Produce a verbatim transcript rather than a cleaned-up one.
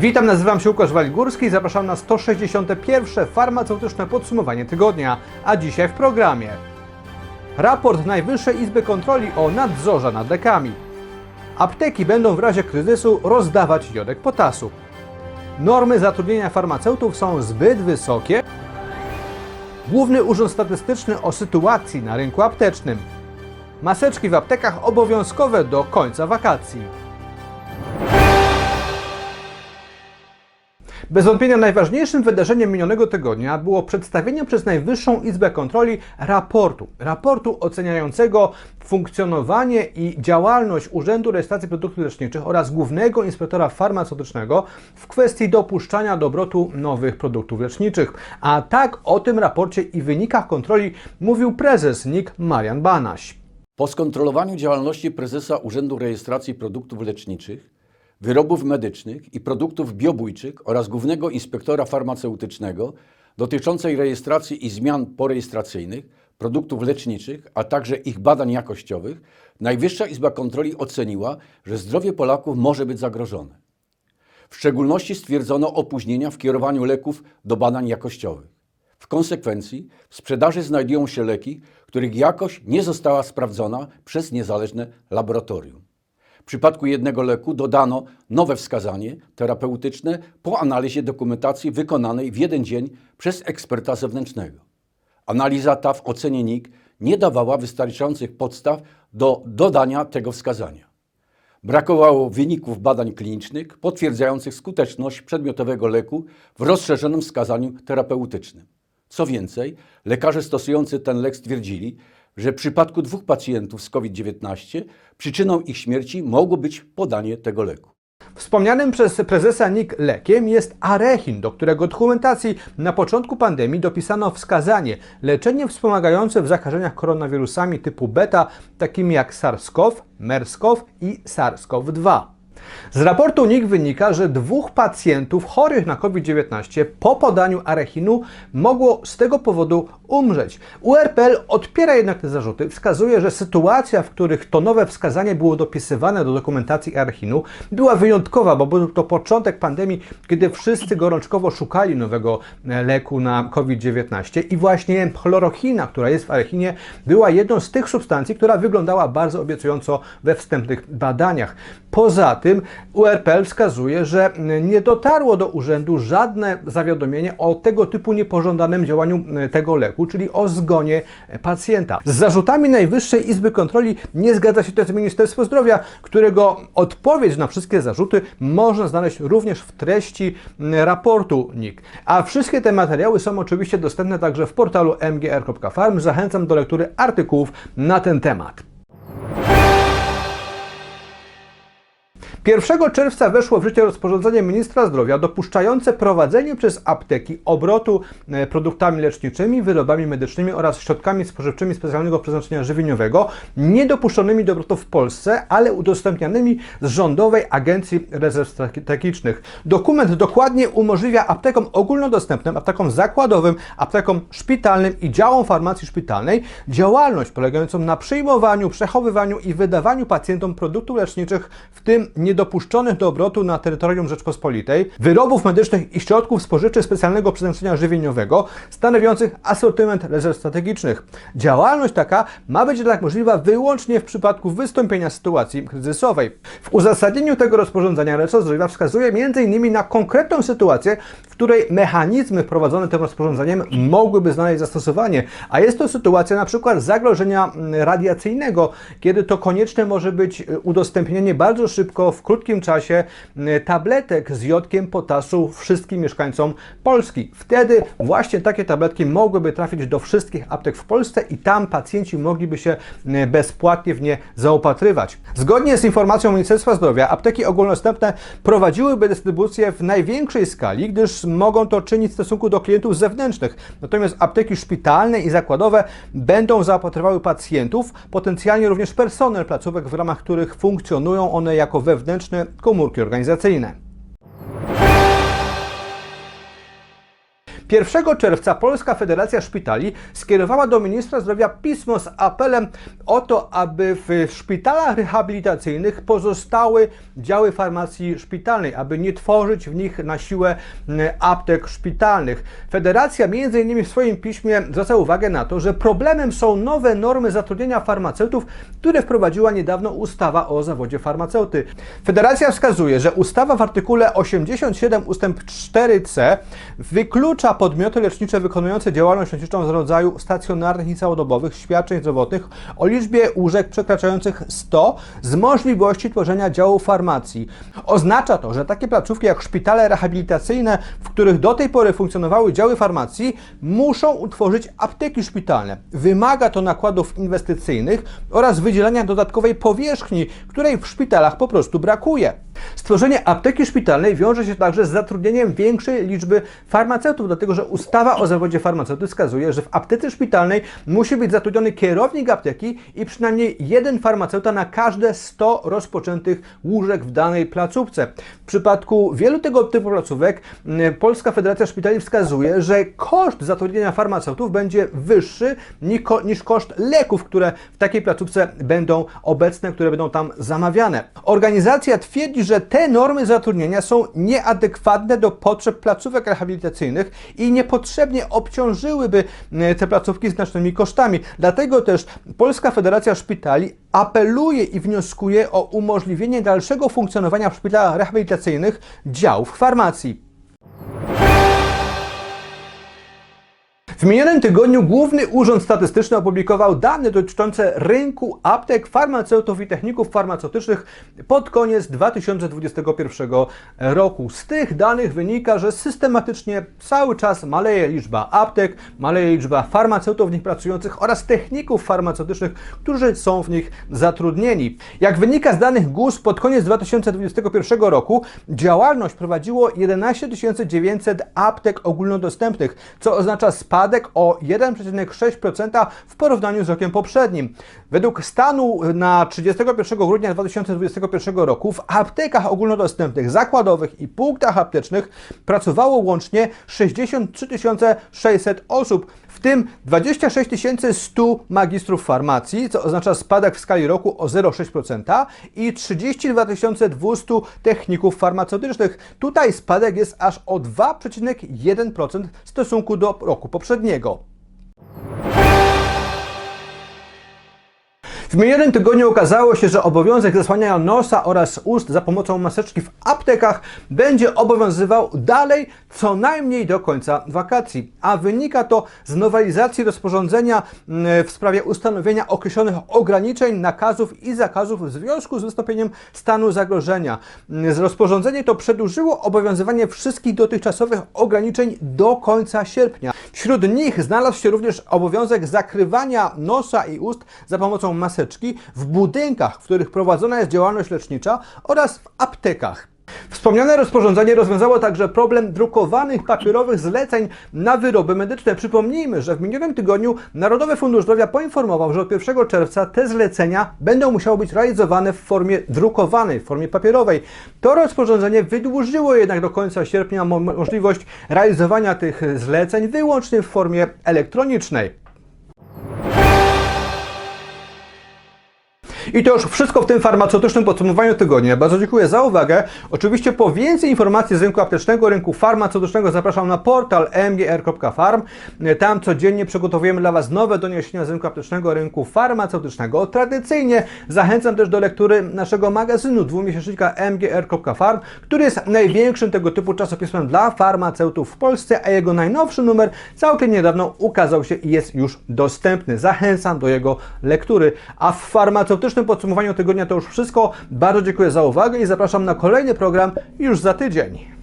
Witam, nazywam się Łukasz Waligórski i zapraszam na sto sześćdziesiąte pierwsze Farmaceutyczne Podsumowanie Tygodnia, a dzisiaj w programie raport Najwyższej Izby Kontroli o nadzorze nad lekami. Apteki będą w razie kryzysu rozdawać jodek potasu. Normy zatrudnienia farmaceutów są zbyt wysokie. Główny Urząd Statystyczny o sytuacji na rynku aptecznym. Maseczki w aptekach obowiązkowe do końca wakacji. Bez wątpienia najważniejszym wydarzeniem minionego tygodnia było przedstawienie przez Najwyższą Izbę Kontroli raportu. Raportu oceniającego funkcjonowanie i działalność Urzędu Rejestracji Produktów Leczniczych oraz Głównego Inspektora Farmaceutycznego w kwestii dopuszczania do obrotu nowych produktów leczniczych. A tak o tym raporcie i wynikach kontroli mówił prezes N I K Marian Banaś. Po skontrolowaniu działalności prezesa Urzędu Rejestracji Produktów Leczniczych, wyrobów medycznych i produktów biobójczych oraz Głównego Inspektora Farmaceutycznego dotyczącej rejestracji i zmian porejestracyjnych, produktów leczniczych, a także ich badań jakościowych, Najwyższa Izba Kontroli oceniła, że zdrowie Polaków może być zagrożone. W szczególności stwierdzono opóźnienia w kierowaniu leków do badań jakościowych. W konsekwencji w sprzedaży znajdują się leki, których jakość nie została sprawdzona przez niezależne laboratorium. W przypadku jednego leku dodano nowe wskazanie terapeutyczne po analizie dokumentacji wykonanej w jeden dzień przez eksperta zewnętrznego. Analiza ta w ocenie N I K nie dawała wystarczających podstaw do dodania tego wskazania. Brakowało wyników badań klinicznych potwierdzających skuteczność przedmiotowego leku w rozszerzonym wskazaniu terapeutycznym. Co więcej, lekarze stosujący ten lek stwierdzili, że w przypadku dwóch pacjentów z COVID dziewiętnaście przyczyną ich śmierci mogło być podanie tego leku. Wspomnianym przez prezesa N I K lekiem jest Arechin, do którego dokumentacji na początku pandemii dopisano wskazanie leczenie wspomagające w zakażeniach koronawirusami typu beta, takimi jak SARS-CoV, MERS-CoV i SARS-CoV dwa. Z raportu N I K wynika, że dwóch pacjentów chorych na COVID dziewiętnaście po podaniu arechinu mogło z tego powodu umrzeć. U R P L odpiera jednak te zarzuty, wskazuje, że sytuacja, w których to nowe wskazanie było dopisywane do dokumentacji arechinu, była wyjątkowa, bo był to początek pandemii, kiedy wszyscy gorączkowo szukali nowego leku na COVID dziewiętnaście i właśnie chlorochina, która jest w arechinie, była jedną z tych substancji, która wyglądała bardzo obiecująco we wstępnych badaniach. Poza tym U R P L wskazuje, że nie dotarło do urzędu żadne zawiadomienie o tego typu niepożądanym działaniu tego leku, czyli o zgonie pacjenta. Z zarzutami Najwyższej Izby Kontroli nie zgadza się też Ministerstwo Zdrowia, którego odpowiedź na wszystkie zarzuty można znaleźć również w treści raportu N I K. A wszystkie te materiały są oczywiście dostępne także w portalu m g r kropka farm. Zachęcam do lektury artykułów na ten temat. pierwszego czerwca weszło w życie rozporządzenie ministra zdrowia dopuszczające prowadzenie przez apteki obrotu produktami leczniczymi, wyrobami medycznymi oraz środkami spożywczymi specjalnego przeznaczenia żywieniowego, niedopuszczonymi do obrotu w Polsce, ale udostępnianymi z Rządowej Agencji Rezerw Strategicznych. Dokument dokładnie umożliwia aptekom ogólnodostępnym, aptekom zakładowym, aptekom szpitalnym i działom farmacji szpitalnej działalność polegającą na przyjmowaniu, przechowywaniu i wydawaniu pacjentom produktów leczniczych, w tym niedopuszczonych do obrotu na terytorium Rzeczpospolitej, wyrobów medycznych i środków spożywczych specjalnego przeznaczenia żywieniowego stanowiących asortyment rezerw strategicznych. Działalność taka ma być jednak możliwa wyłącznie w przypadku wystąpienia sytuacji kryzysowej. W uzasadnieniu tego rozporządzenia resort zdrowia wskazuje między innymi na konkretną sytuację, w której mechanizmy wprowadzone tym rozporządzeniem mogłyby znaleźć zastosowanie, a jest to sytuacja na przykład zagrożenia radiacyjnego, kiedy to konieczne może być udostępnienie bardzo szybko w krótkim czasie tabletek z jodkiem potasu wszystkim mieszkańcom Polski. Wtedy właśnie takie tabletki mogłyby trafić do wszystkich aptek w Polsce i tam pacjenci mogliby się bezpłatnie w nie zaopatrywać. Zgodnie z informacją Ministerstwa Zdrowia, apteki ogólnodostępne prowadziłyby dystrybucję w największej skali, gdyż mogą to czynić w stosunku do klientów zewnętrznych. Natomiast apteki szpitalne i zakładowe będą zaopatrywały pacjentów, potencjalnie również personel placówek, w ramach których funkcjonują one jako wewnętrzne wewnętrzne komórki organizacyjne. pierwszego czerwca Polska Federacja Szpitali skierowała do ministra zdrowia pismo z apelem o to, aby w szpitalach rehabilitacyjnych pozostały działy farmacji szpitalnej, aby nie tworzyć w nich na siłę aptek szpitalnych. Federacja między innymi w swoim piśmie zwraca uwagę na to, że problemem są nowe normy zatrudnienia farmaceutów, które wprowadziła niedawno ustawa o zawodzie farmaceuty. Federacja wskazuje, że ustawa w artykule osiemdziesiąt siedem ustęp cztery c wyklucza podmioty lecznicze wykonujące działalność leczniczą z rodzaju stacjonarnych i całodobowych świadczeń zdrowotnych o liczbie łóżek przekraczających sto z możliwości tworzenia działu farmacji. Oznacza to, że takie placówki jak szpitale rehabilitacyjne, w których do tej pory funkcjonowały działy farmacji, muszą utworzyć apteki szpitalne. Wymaga to nakładów inwestycyjnych oraz wydzielenia dodatkowej powierzchni, której w szpitalach po prostu brakuje. Stworzenie apteki szpitalnej wiąże się także z zatrudnieniem większej liczby farmaceutów, dlatego że ustawa o zawodzie farmaceuty wskazuje, że w aptece szpitalnej musi być zatrudniony kierownik apteki i przynajmniej jeden farmaceuta na każde sto rozpoczętych łóżek w danej placówce. W przypadku wielu tego typu placówek Polska Federacja Szpitali wskazuje, że koszt zatrudnienia farmaceutów będzie wyższy niż koszt leków, które w takiej placówce będą obecne, które będą tam zamawiane. Organizacja twierdzi, że te normy zatrudnienia są nieadekwatne do potrzeb placówek rehabilitacyjnych i niepotrzebnie obciążyłyby te placówki znacznymi kosztami. Dlatego też Polska Federacja Szpitali apeluje i wnioskuje o umożliwienie dalszego funkcjonowania w szpitalach rehabilitacyjnych działów farmacji. W minionym tygodniu Główny Urząd Statystyczny opublikował dane dotyczące rynku aptek, farmaceutów i techników farmaceutycznych pod koniec dwa tysiące dwudziestego pierwszego roku. Z tych danych wynika, że systematycznie cały czas maleje liczba aptek, maleje liczba farmaceutów w nich pracujących oraz techników farmaceutycznych, którzy są w nich zatrudnieni. Jak wynika z danych GUS, pod koniec dwa tysiące dwudziestego pierwszego roku działalność prowadziło jedenaście tysięcy dziewięćset aptek ogólnodostępnych, co oznacza spadek o jeden przecinek sześć procent w porównaniu z rokiem poprzednim. Według stanu na trzydziestego pierwszego grudnia dwa tysiące dwudziestego pierwszego roku w aptekach ogólnodostępnych, zakładowych i punktach aptecznych pracowało łącznie sześćdziesiąt trzy tysiące sześćset osób, w tym dwadzieścia sześć tysięcy sto magistrów farmacji, co oznacza spadek w skali roku o zero przecinek sześć procent i trzydzieści dwa tysiące dwieście techników farmaceutycznych. Tutaj spadek jest aż o dwa przecinek jeden procent w stosunku do roku poprzedniego. W minionym tygodniu okazało się, że obowiązek zasłaniania nosa oraz ust za pomocą maseczki w aptekach będzie obowiązywał dalej co najmniej do końca wakacji, a wynika to z nowelizacji rozporządzenia w sprawie ustanowienia określonych ograniczeń, nakazów i zakazów w związku z wystąpieniem stanu zagrożenia. Rozporządzenie to przedłużyło obowiązywanie wszystkich dotychczasowych ograniczeń do końca sierpnia. Wśród nich znalazł się również obowiązek zakrywania nosa i ust za pomocą maseczki w budynkach, w których prowadzona jest działalność lecznicza oraz w aptekach. Wspomniane rozporządzenie rozwiązało także problem drukowanych papierowych zleceń na wyroby medyczne. Przypomnijmy, że w minionym tygodniu Narodowy Fundusz Zdrowia poinformował, że od pierwszego czerwca te zlecenia będą musiały być realizowane w formie drukowanej, w formie papierowej. To rozporządzenie wydłużyło jednak do końca sierpnia mo- możliwość realizowania tych zleceń wyłącznie w formie elektronicznej. I to już wszystko w tym farmaceutycznym podsumowaniu tygodnia. Bardzo dziękuję za uwagę. Oczywiście po więcej informacji z rynku aptecznego, rynku farmaceutycznego zapraszam na portal m g r kropka farm. Tam codziennie przygotowujemy dla Was nowe doniesienia z rynku aptecznego, rynku farmaceutycznego. Tradycyjnie zachęcam też do lektury naszego magazynu dwumiesięcznika m g r kropka farm, który jest największym tego typu czasopismem dla farmaceutów w Polsce, a jego najnowszy numer całkiem niedawno ukazał się i jest już dostępny. Zachęcam do jego lektury. A w farmaceutycznym W podsumowaniu tygodnia to już wszystko. Bardzo dziękuję za uwagę i zapraszam na kolejny program już za tydzień.